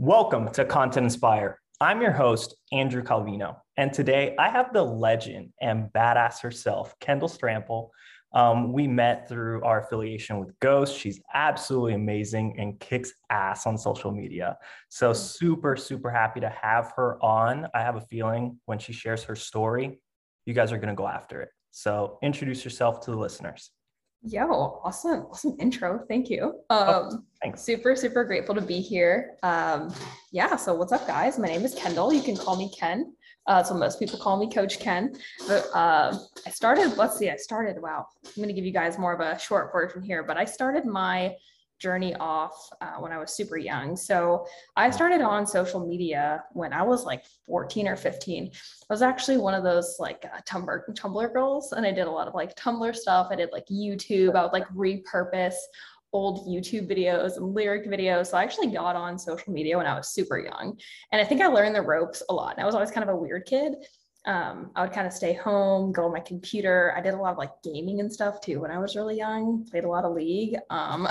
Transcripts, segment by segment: Welcome to Content Inspire. I'm your host, Andrew Calvino. And today I have the legend and badass herself, Kendall Strample. We met through our affiliation with Ghost. She's absolutely amazing and kicks ass on social media. So super, super happy to have her on. I have a feeling when she shares her story, you guys are going to go after it. So introduce yourself to the listeners. Yo, awesome intro. Thank you. Thanks. Super, super grateful to be here. So what's up, guys? My name is Kendall. You can call me Ken. So most people call me Coach Ken. But I'm going to give you guys more of a short version here, but I started my journey off when I was super young. So I started on social media when I was like 14 or 15. I was actually one of those like Tumblr girls, and I did a lot of like Tumblr stuff. I did like YouTube. I would like repurpose old YouTube videos and lyric videos. So I actually got on social media when I was super young, and I think I learned the ropes a lot. And I was always kind of a weird kid. I would kind of stay home, go on my computer. I did a lot of like gaming and stuff too when I was really young, played a lot of League, and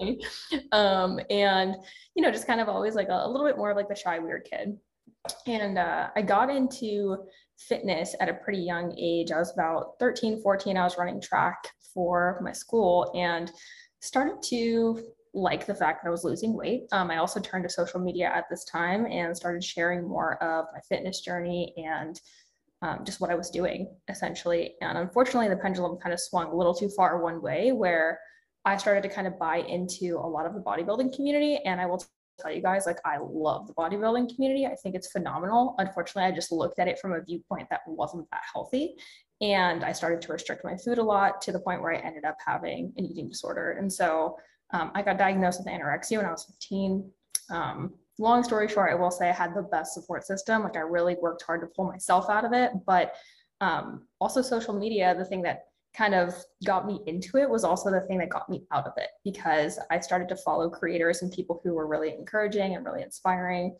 you know, just kind of always like a little bit more of like the shy weird kid. And I got into fitness at a pretty young age. I was about 13, 14. I was running track for my school and started to like the fact that I was losing weight. I also turned to social media at this time and started sharing more of my fitness journey and just what I was doing essentially. And unfortunately, the pendulum kind of swung a little too far one way, where I started to kind of buy into a lot of the bodybuilding community. And I will tell you guys, like, I love the bodybuilding community. I think it's phenomenal. Unfortunately, I just looked at it from a viewpoint that wasn't that healthy. And I started to restrict my food a lot to the point where I ended up having an eating disorder. And so I got diagnosed with anorexia when I was 15. Long story short, I will say I had the best support system. Like, I really worked hard to pull myself out of it, but also social media, the thing that kind of got me into it was also the thing that got me out of it, because I started to follow creators and people who were really encouraging and really inspiring.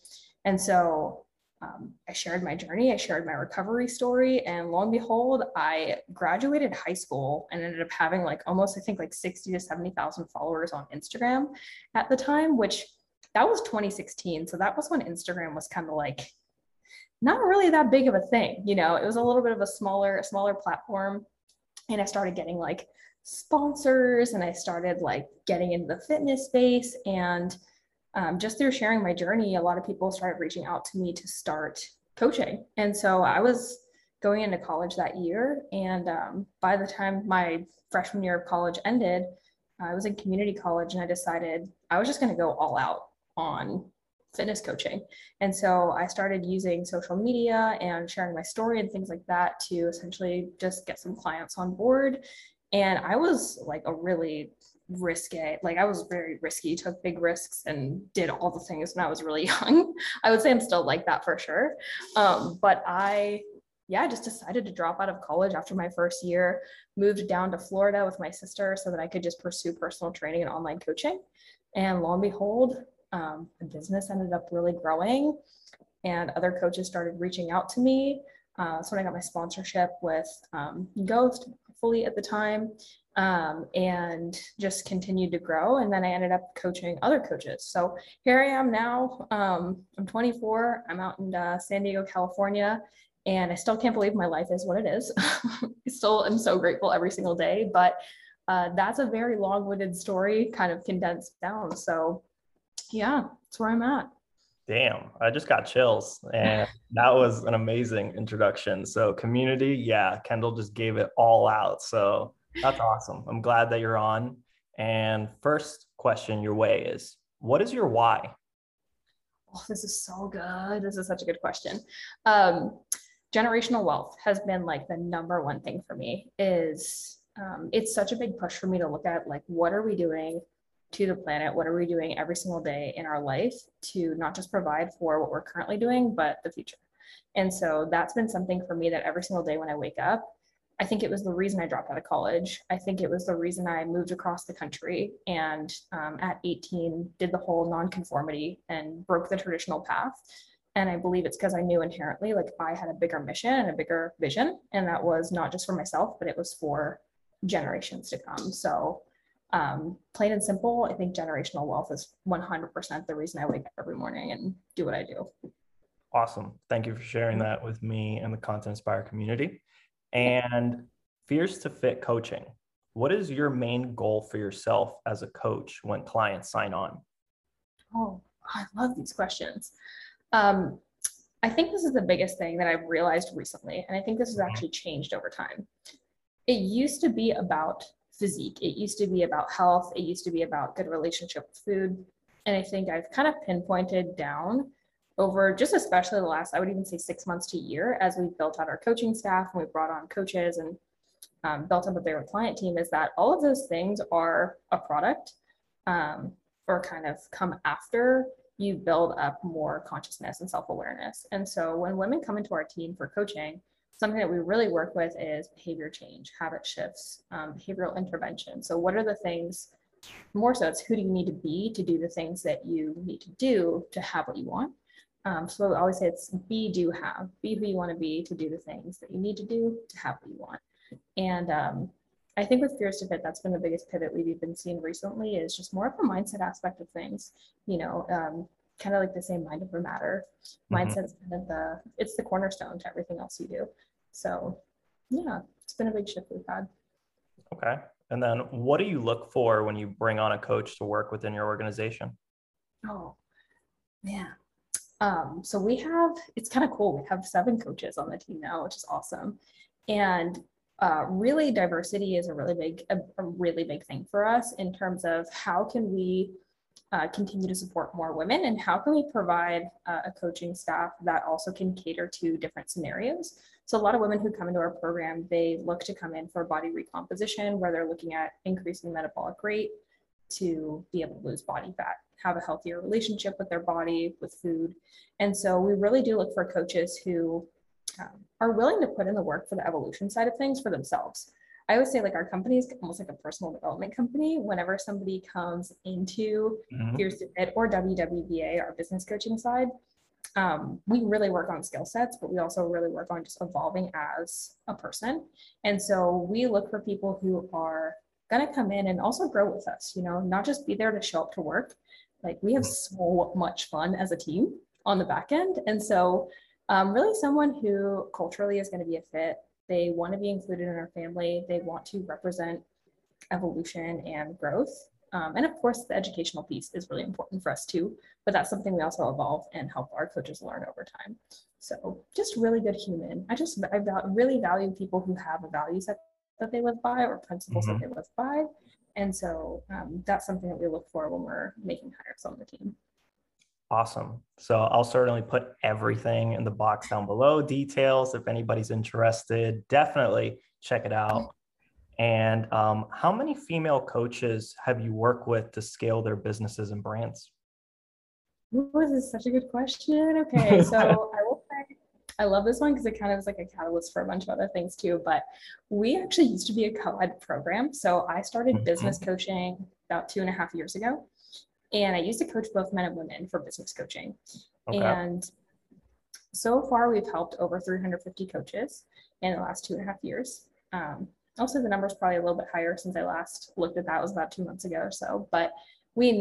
And so I shared my journey, I shared my recovery story, and lo and behold, I graduated high school and ended up having like almost, I think like 60 to 70,000 followers on Instagram at the time, which that was 2016. So that was when Instagram was kind of like not really that big of a thing. You know, it was a little bit of a smaller platform. And I started getting like sponsors, and I started like getting into the fitness space, and just through sharing my journey, a lot of people started reaching out to me to start coaching. And so I was going into college that year. And by the time my freshman year of college ended, I was in community college, and I decided I was just going to go all out on fitness coaching. And so I started using social media and sharing my story and things like that to essentially just get some clients on board. And I was like I was very risky, took big risks, and did all the things when I was really young. I would say I'm still like that for sure. But I just decided to drop out of college after my first year, moved down to Florida with my sister so that I could just pursue personal training and online coaching. And lo and behold, the business ended up really growing, and other coaches started reaching out to me. So when I got my sponsorship with Ghost fully at the time, and just continued to grow. And then I ended up coaching other coaches. So here I am now. I'm 24. I'm out in San Diego, California, and I still can't believe my life is what it is. Still, I'm so grateful every single day, but that's a very long-winded story kind of condensed down. So yeah, that's where I'm at. Damn, I just got chills. And that was an amazing introduction. So community, yeah, Kendall just gave it all out. So that's awesome. I'm glad that you're on. And first question your way is, what is your why? Oh, this is so good. This is such a good question. Generational wealth has been like the number one thing for me. It's such a big push for me to look at, like, what are we doing to the planet? What are we doing every single day in our life to not just provide for what we're currently doing, but the future? And so that's been something for me that every single day when I wake up, I think it was the reason I dropped out of college. I think it was the reason I moved across the country and at 18 did the whole nonconformity and broke the traditional path. And I believe it's because I knew inherently, like, I had a bigger mission and a bigger vision. And that was not just for myself, but it was for generations to come. So Plain and simple, I think generational wealth is 100% the reason I wake up every morning and do what I do. Awesome. Thank you for sharing that with me and the Content Inspire community. And Fierce to Fit coaching. What is your main goal for yourself as a coach when clients sign on? Oh, I love these questions. I think this is the biggest thing that I've realized recently. And I think this has actually changed over time. It used to be about physique. It used to be about health. It used to be about good relationship with food. And I think I've kind of pinpointed down over just especially the last, I would even say 6 months to a year, as we built out our coaching staff and we brought on coaches and built up a bigger client team, is that all of those things are a product or kind of come after you build up more consciousness and self-awareness. And so when women come into our team for coaching, something that we really work with is behavior change, habit shifts, behavioral intervention. So what are the things, more so it's who do you need to be to do the things that you need to do to have what you want? So I always say it's be, do, have. Be who you want to be to do the things that you need to do to have what you want. And I think with Fierce to Fit, that's been the biggest pivot we've even seen recently, is just more of a mindset aspect of things, you know, kind of like the same mind over matter. Mindset's kind of the, it's the cornerstone to everything else you do. So yeah, it's been a big shift we've had. Okay. And then what do you look for when you bring on a coach to work within your organization? Oh, man. So we have, it's kind of cool. We have 7 coaches on the team now, which is awesome. And really diversity is a really big thing for us in terms of how can we continue to support more women, and how can we provide a coaching staff that also can cater to different scenarios. So a lot of women who come into our program, they look to come in for body recomposition, where they're looking at increasing metabolic rate to be able to lose body fat, have a healthier relationship with their body, with food. And so we really do look for coaches who are willing to put in the work for the evolution side of things for themselves. I always say, like, our company is almost like a personal development company. Whenever somebody comes into Fierce to Fit or WWBA, our business coaching side, we really work on skill sets, but we also really work on just evolving as a person. And so we look for people who are going to come in and also grow with us, you know, not just be there to show up to work. Like, we have so much fun as a team on the back end. And so really someone who culturally is going to be a fit. They want to be included in our family. They want to represent evolution and growth. And of course, the educational piece is really important for us too, but that's something we also evolve and help our coaches learn over time. So just really good human. I really value people who have a value set that they live by, or principles that they live by. And so that's something that we look for when we're making hires on the team. Awesome. So I'll certainly put everything in the box down below, details. If anybody's interested, definitely check it out. And how many female coaches have you worked with to scale their businesses and brands? Ooh, this is such a good question. Okay. So I will say, I love this one because it kind of is like a catalyst for a bunch of other things too, but we actually used to be a co-ed program. So I started business coaching about 2.5 years ago. And I used to coach both men and women for business coaching. Okay. And so far, we've helped over 350 coaches in the last 2.5 years. Also, the number's probably a little bit higher since I last looked at that. It was about 2 months ago or so. But we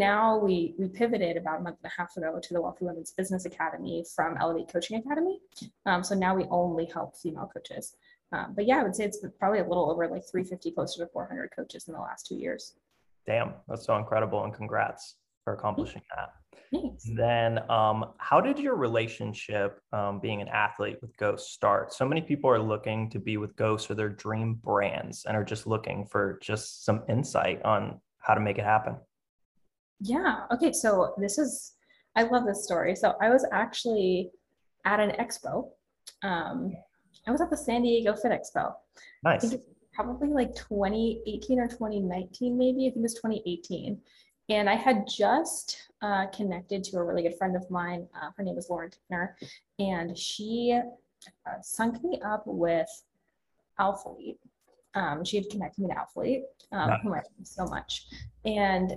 pivoted about a month and a half ago to the Wealthy Women's Business Academy from Elevate Coaching Academy. So now we only help female coaches. But yeah, I would say it's probably a little over like 350, closer to 400 coaches in the last 2 years. Damn, that's so incredible, and congrats for accomplishing that. Thanks. Then how did your relationship being an athlete with Ghost start? So many people are looking to be with Ghost or their dream brands and are just looking for just some insight on how to make it happen. Yeah. Okay. So I love this story. So I was actually at an expo. I was at the San Diego Fit Expo. Nice. I think it's probably like 2018 or 2019, maybe. I think it was 2018. And I had just connected to a really good friend of mine. Her name is Lauren Tickner, and she sunk me up with Alphalete. She had connected me to Alphalete, whom I love so much. And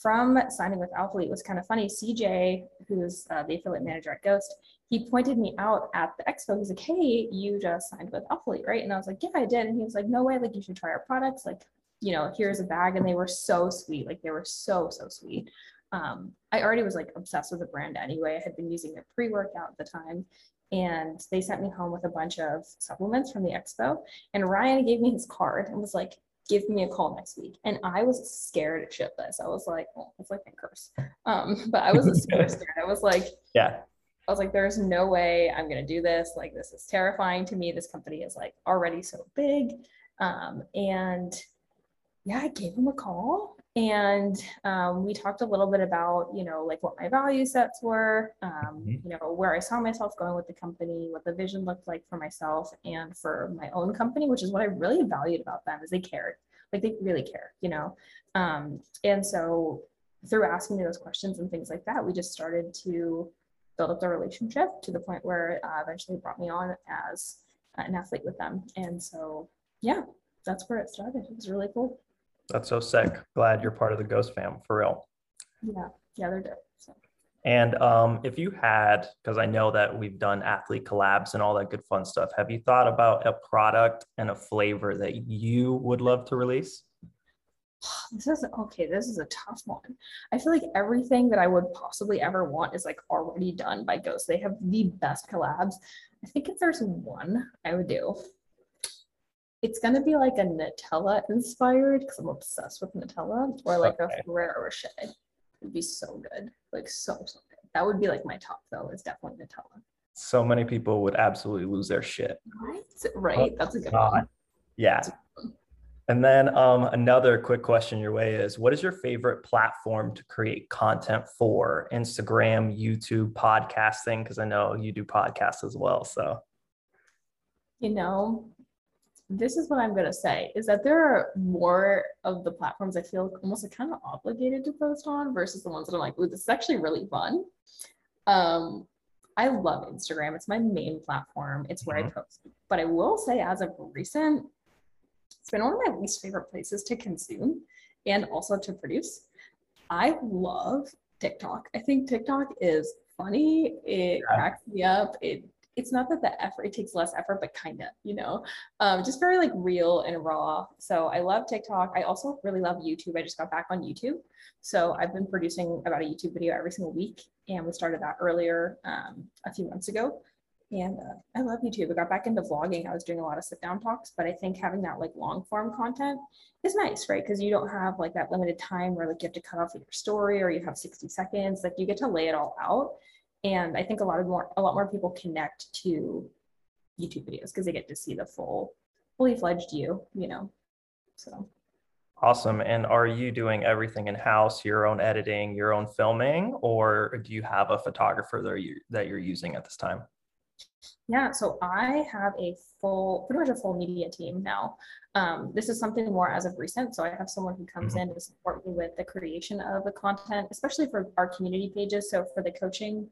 from signing with Alphalete was kind of funny. CJ, who's the affiliate manager at Ghost, he pointed me out at the expo. He's like, "Hey, you just signed with Alphalete, right?" And I was like, "Yeah, I did." And he was like, "No way! Like, you should try our products. Like, you know, here's a bag. And they were so sweet. Like they were so sweet. I already was like obsessed with the brand anyway. I had been using their pre-workout at the time, and they sent me home with a bunch of supplements from the expo. And Ryan gave me his card and was like, give me a call next week. And I was scared shitless. I was like, oh, it's like a curse. But I was super scared. I was like, yeah. I was like, there's no way I'm going to do this. Like, this is terrifying to me. This company is like already so big. And yeah, I gave him a call, and we talked a little bit about, you know, like what my value sets were, you know, where I saw myself going with the company, what the vision looked like for myself and for my own company, which is what I really valued about them, is they cared. Like they really care, you know? And so through asking me those questions and things like that, we just started to build up the relationship to the point where eventually brought me on as an athlete with them. And so, yeah, that's where it started. It was really cool. That's so sick. Glad you're part of the Ghost fam for real. Yeah. Yeah, they're good. So. And if you had, because I know that we've done athlete collabs and all that good fun stuff. Have you thought about a product and a flavor that you would love to release? This is a tough one. I feel like everything that I would possibly ever want is like already done by Ghost. They have the best collabs. I think if there's one I would do, it's going to be like a Nutella inspired, because I'm obsessed with Nutella, or like a Ferrero Rocher. It'd be so good. Like so good. That would be like my top though, is definitely Nutella. So many people would absolutely lose their shit. Right. That's a good one. Yeah. And then another quick question your way is, what is your favorite platform to create content for? Instagram, YouTube, podcasting? Because I know you do podcasts as well. So, you know, this is what I'm going to say, is that there are more of the platforms I feel almost like kind of obligated to post on versus the ones that I'm like, ooh, this is actually really fun. I love Instagram. It's my main platform. It's where I post. But I will say, as of recent, it's been one of my least favorite places to consume and also to produce. I love TikTok. I think TikTok is funny. It cracks me up. It's not that the effort, it takes less effort, but kind of, you know, just very like real and raw. So I love TikTok. I also really love YouTube. I just got back on YouTube. So I've been producing about a YouTube video every single week. And we started that earlier, a few months ago. And I love YouTube. I got back into vlogging. I was doing a lot of sit down talks, but I think having that like long form content is nice, right? Because you don't have like that limited time where like you have to cut off your story or you have 60 seconds, like you get to lay it all out. And I think a lot more people connect to YouTube videos because they get to see the fully fledged you know, so. Awesome. And are you doing everything in-house, your own editing, your own filming, or do you have a photographer that you're using at this time? Yeah, so I have pretty much a full media team now. This is something more as of recent. So I have someone who comes in to support me with the creation of the content, especially for our community pages. So for the coaching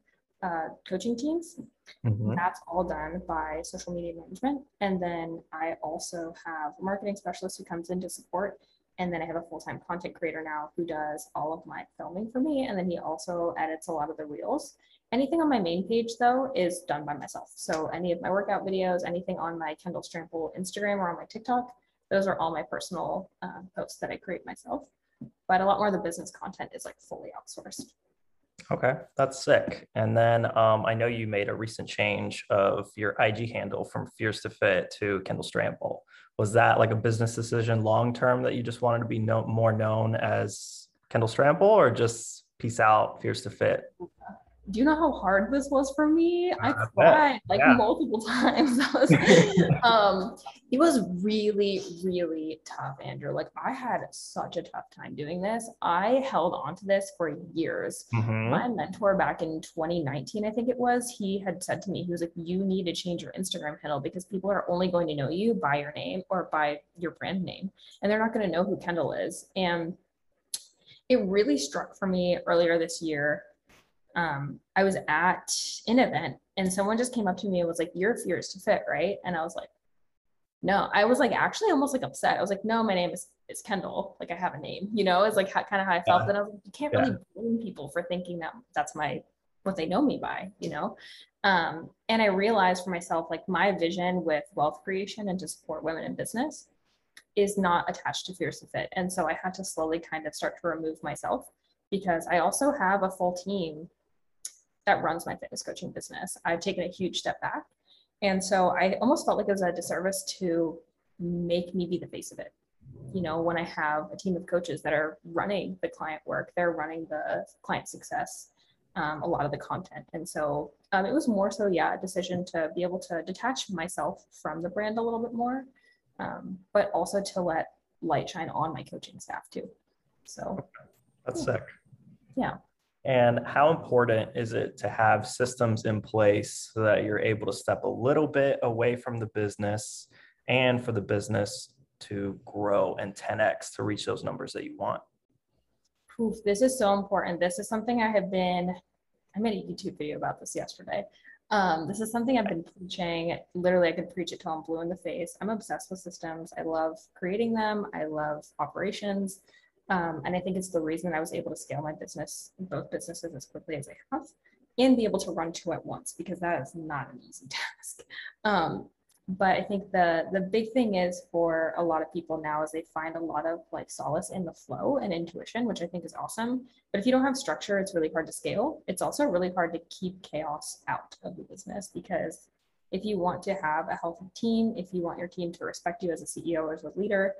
teams, that's all done by social media management. And then I also have a marketing specialist who comes in to support. And then I have a full-time content creator now who does all of my filming for me. And then he also edits a lot of the reels. Anything on my main page though is done by myself. So any of my workout videos, anything on my Kendall Strample Instagram or on my TikTok, those are all my personal posts that I create myself. But a lot more of the business content is like fully outsourced. Okay, that's sick. And then I know you made a recent change of your IG handle from Fierce to Fit to Kendall Strample. Was that like a business decision long-term that you just wanted to be more known as Kendall Strample, or just peace out, Fierce to Fit? Do you know how hard this was for me? I cried multiple times. It was really, really tough, Andrew. Like I had such a tough time doing this. I held on to this for years. My mentor back in 2019, I think it was, he had said to me, he was like, you need to change your Instagram handle because people are only going to know you by your name or by your brand name. And they're not going to know who Kendall is. And it really struck for me earlier this year. I was at an event and someone just came up to me and was like, you're Fierce to Fit, right? And I was like, no, I was like, actually almost like upset. I was like, no, my name is Kendall. Like I have a name, you know, it's like kind of how I felt. And I was like, you can't really blame people for thinking that that's what they know me by, you know? And I realized for myself, like my vision with wealth creation and to support women in business is not attached to Fierce to Fit. And so I had to slowly kind of start to remove myself, because I also have a full team that runs my fitness coaching business. I've taken a huge step back. And so I almost felt like it was a disservice to make me be the face of it. You know, when I have a team of coaches that are running the client work, they're running the client success, a lot of the content. And so it was more so, yeah, a decision to be able to detach myself from the brand a little bit more, but also to let light shine on my coaching staff too. So that's sick. Yeah. And how important is it to have systems in place so that you're able to step a little bit away from the business and for the business to grow and 10x to reach those numbers that you want? Oof, this is so important. This is something I made a YouTube video about this yesterday. This is something I've been preaching. Literally, I could preach it till I'm blue in the face. I'm obsessed with systems. I love creating them. I love operations. And I think it's the reason I was able to scale my business, both businesses, as quickly as I have, and be able to run two at once, because that is not an easy task. But I think the big thing is for a lot of people now is they find a lot of like solace in the flow and intuition, which I think is awesome. But if you don't have structure, it's really hard to scale. It's also really hard to keep chaos out of the business, because if you want to have a healthy team, if you want your team to respect you as a CEO or as a leader,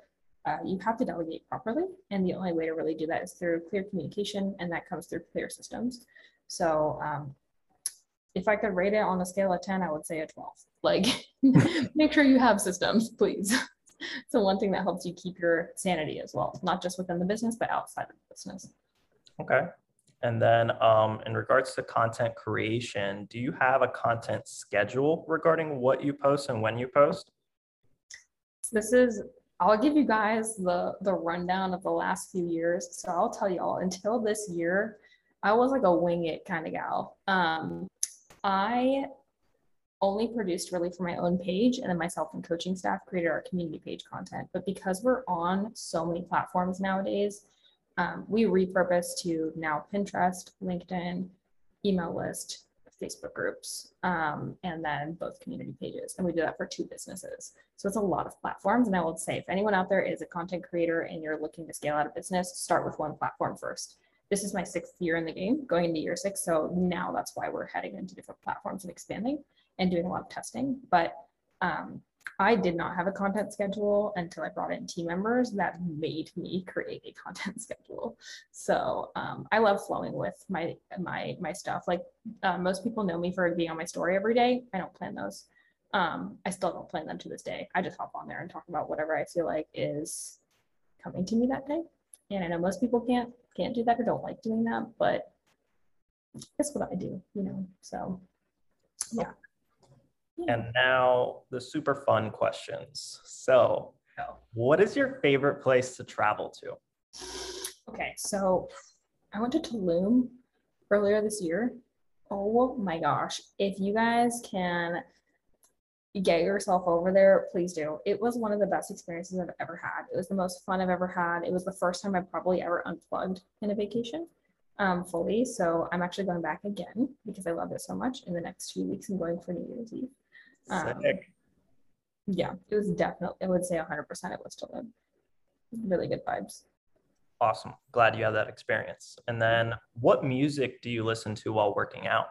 you have to delegate properly. And the only way to really do that is through clear communication, and that comes through clear systems. So if I could rate it on a scale of 10, I would say a 12. Like, make sure you have systems, please. It's the one thing that helps you keep your sanity as well, not just within the business, but outside of the business. Okay. And then in regards to content creation, do you have a content schedule regarding what you post and when you post? I'll give you guys the rundown of the last few years. So I'll tell you all, until this year, I was like a wing it kind of gal. I only produced really for my own page, and then myself and coaching staff created our community page content. But because we're on so many platforms nowadays, we repurpose to now Pinterest, LinkedIn, email list, Facebook groups, and then both community pages. And we do that for two businesses. So it's a lot of platforms. And I will say, if anyone out there is a content creator and you're looking to scale out a business, start with one platform first. This is my 6th year in the game, going into year 6. So now that's why we're heading into different platforms and expanding and doing a lot of testing. But I did not have a content schedule until I brought in team members that made me create a content schedule. So I love flowing with my stuff. Like most people know me for being on my story every day. I don't plan those. I still don't plan them to this day. I just hop on there and talk about whatever I feel like is coming to me that day. And I know most people can't do that or don't like doing that, but that's what I do, you know? So yeah. And now the super fun questions. So what is your favorite place to travel to? Okay, so I went to Tulum earlier this year. Oh my gosh. If you guys can get yourself over there, please do. It was one of the best experiences I've ever had. It was the most fun I've ever had. It was the first time I probably ever unplugged in a vacation. Fully. So I'm actually going back again because I love it so much in the next few weeks and going for New Year's Eve. Yeah, it was definitely, I would say 100% it was still good. Really good vibes. Awesome. Glad you had that experience. And then what music do you listen to while working out?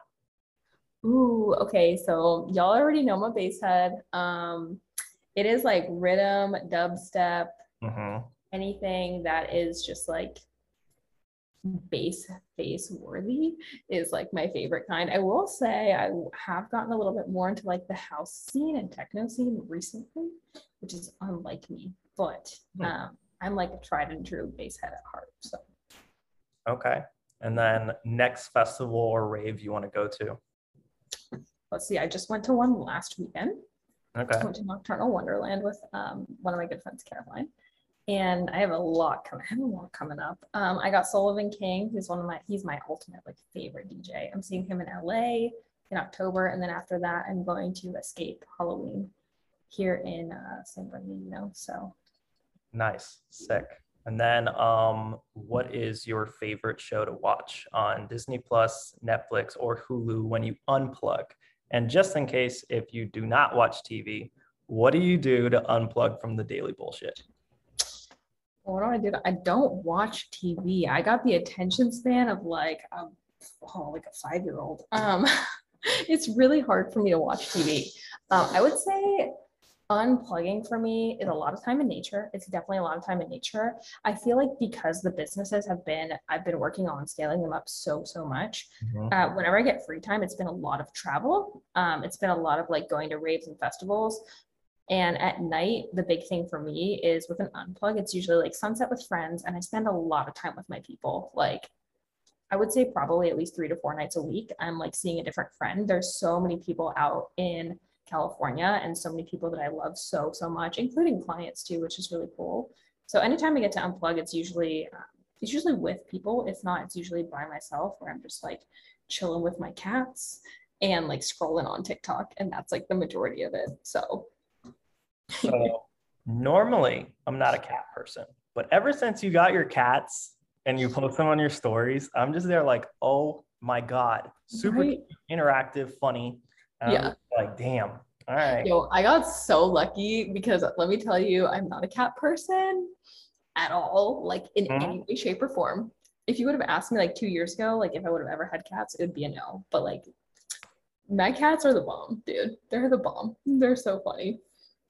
Ooh, okay. So y'all already know my bass head. It is like rhythm, dubstep, anything that is just like bass worthy is like my favorite kind. I will say I have gotten a little bit more into like the house scene and techno scene recently, which is unlike me, but I'm like a tried and true bass head at heart. So okay. And then next festival or rave you want to go to? Let's see, I just went to one last weekend. Okay. I went to Nocturnal Wonderland with one of my good friends, Caroline. And I have a lot coming up. I got Sullivan King, who's he's my ultimate like favorite DJ. I'm seeing him in LA in October. And then after that, I'm going to Escape Halloween here in San Bernardino, so. Nice, sick. And then what is your favorite show to watch on Disney Plus, Netflix, or Hulu when you unplug? And just in case, if you do not watch TV, what do you do to unplug from the daily bullshit? What do I do? I don't watch TV. I got the attention span of like a 5-year-old. It's really hard for me to watch TV. I would say unplugging for me is a lot of time in nature. It's definitely a lot of time in nature. I feel like because the businesses I've been working on scaling them up so much. Mm-hmm. Whenever I get free time, it's been a lot of travel. It's been a lot of like going to raves and festivals. And at night, the big thing for me is with an unplug, it's usually like sunset with friends. And I spend a lot of time with my people. Like I would say probably at least 3 to 4 nights a week, I'm like seeing a different friend. There's so many people out in California and so many people that I love so much, including clients too, which is really cool. So anytime I get to unplug, it's usually with people. If not, it's usually by myself where I'm just like chilling with my cats and like scrolling on TikTok. And that's like the majority of it. So normally I'm not a cat person, but ever since you got your cats and you post them on your stories, I'm just there like, oh my God, super right? Interactive, funny. Yeah. Like, damn. All right. Yo, I got so lucky because let me tell you, I'm not a cat person at all, like in any way, shape or form. If you would have asked me like 2 years ago, like if I would have ever had cats, it would be a no. But like my cats are the bomb, dude. They're the bomb. They're so funny.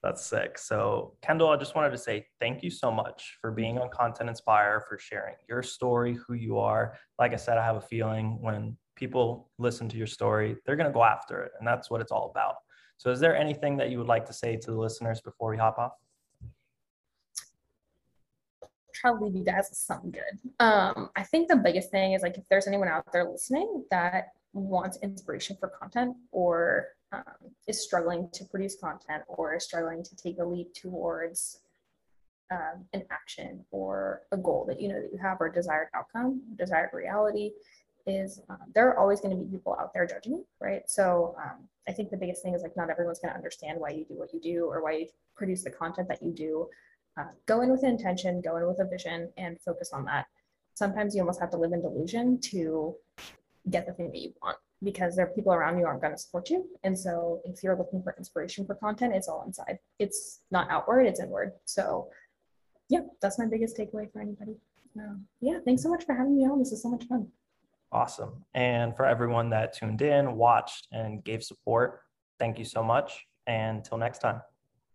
That's sick. So Kendall, I just wanted to say thank you so much for being on Content Inspire, for sharing your story, who you are. Like I said, I have a feeling when people listen to your story, they're going to go after it. And that's what it's all about. So is there anything that you would like to say to the listeners before we hop off? Try to leave you guys with something good. I think the biggest thing is like, if there's anyone out there listening that wants inspiration for content or is struggling to produce content or is struggling to take a leap towards an action or a goal that you know that you have or a desired outcome, desired reality, is there are always going to be people out there judging you, right? So I think the biggest thing is like not everyone's going to understand why you do what you do or why you produce the content that you do. Go in with an intention, go in with a vision and focus on that. Sometimes you almost have to live in delusion to get the thing that you want, because there are people around you aren't going to support you. And so if you're looking for inspiration for content, it's all inside. It's not outward, it's inward. So yeah, that's my biggest takeaway for anybody. Yeah, thanks so much for having me on. This is so much fun. Awesome. And for everyone that tuned in, watched, and gave support, thank you so much. And until next time.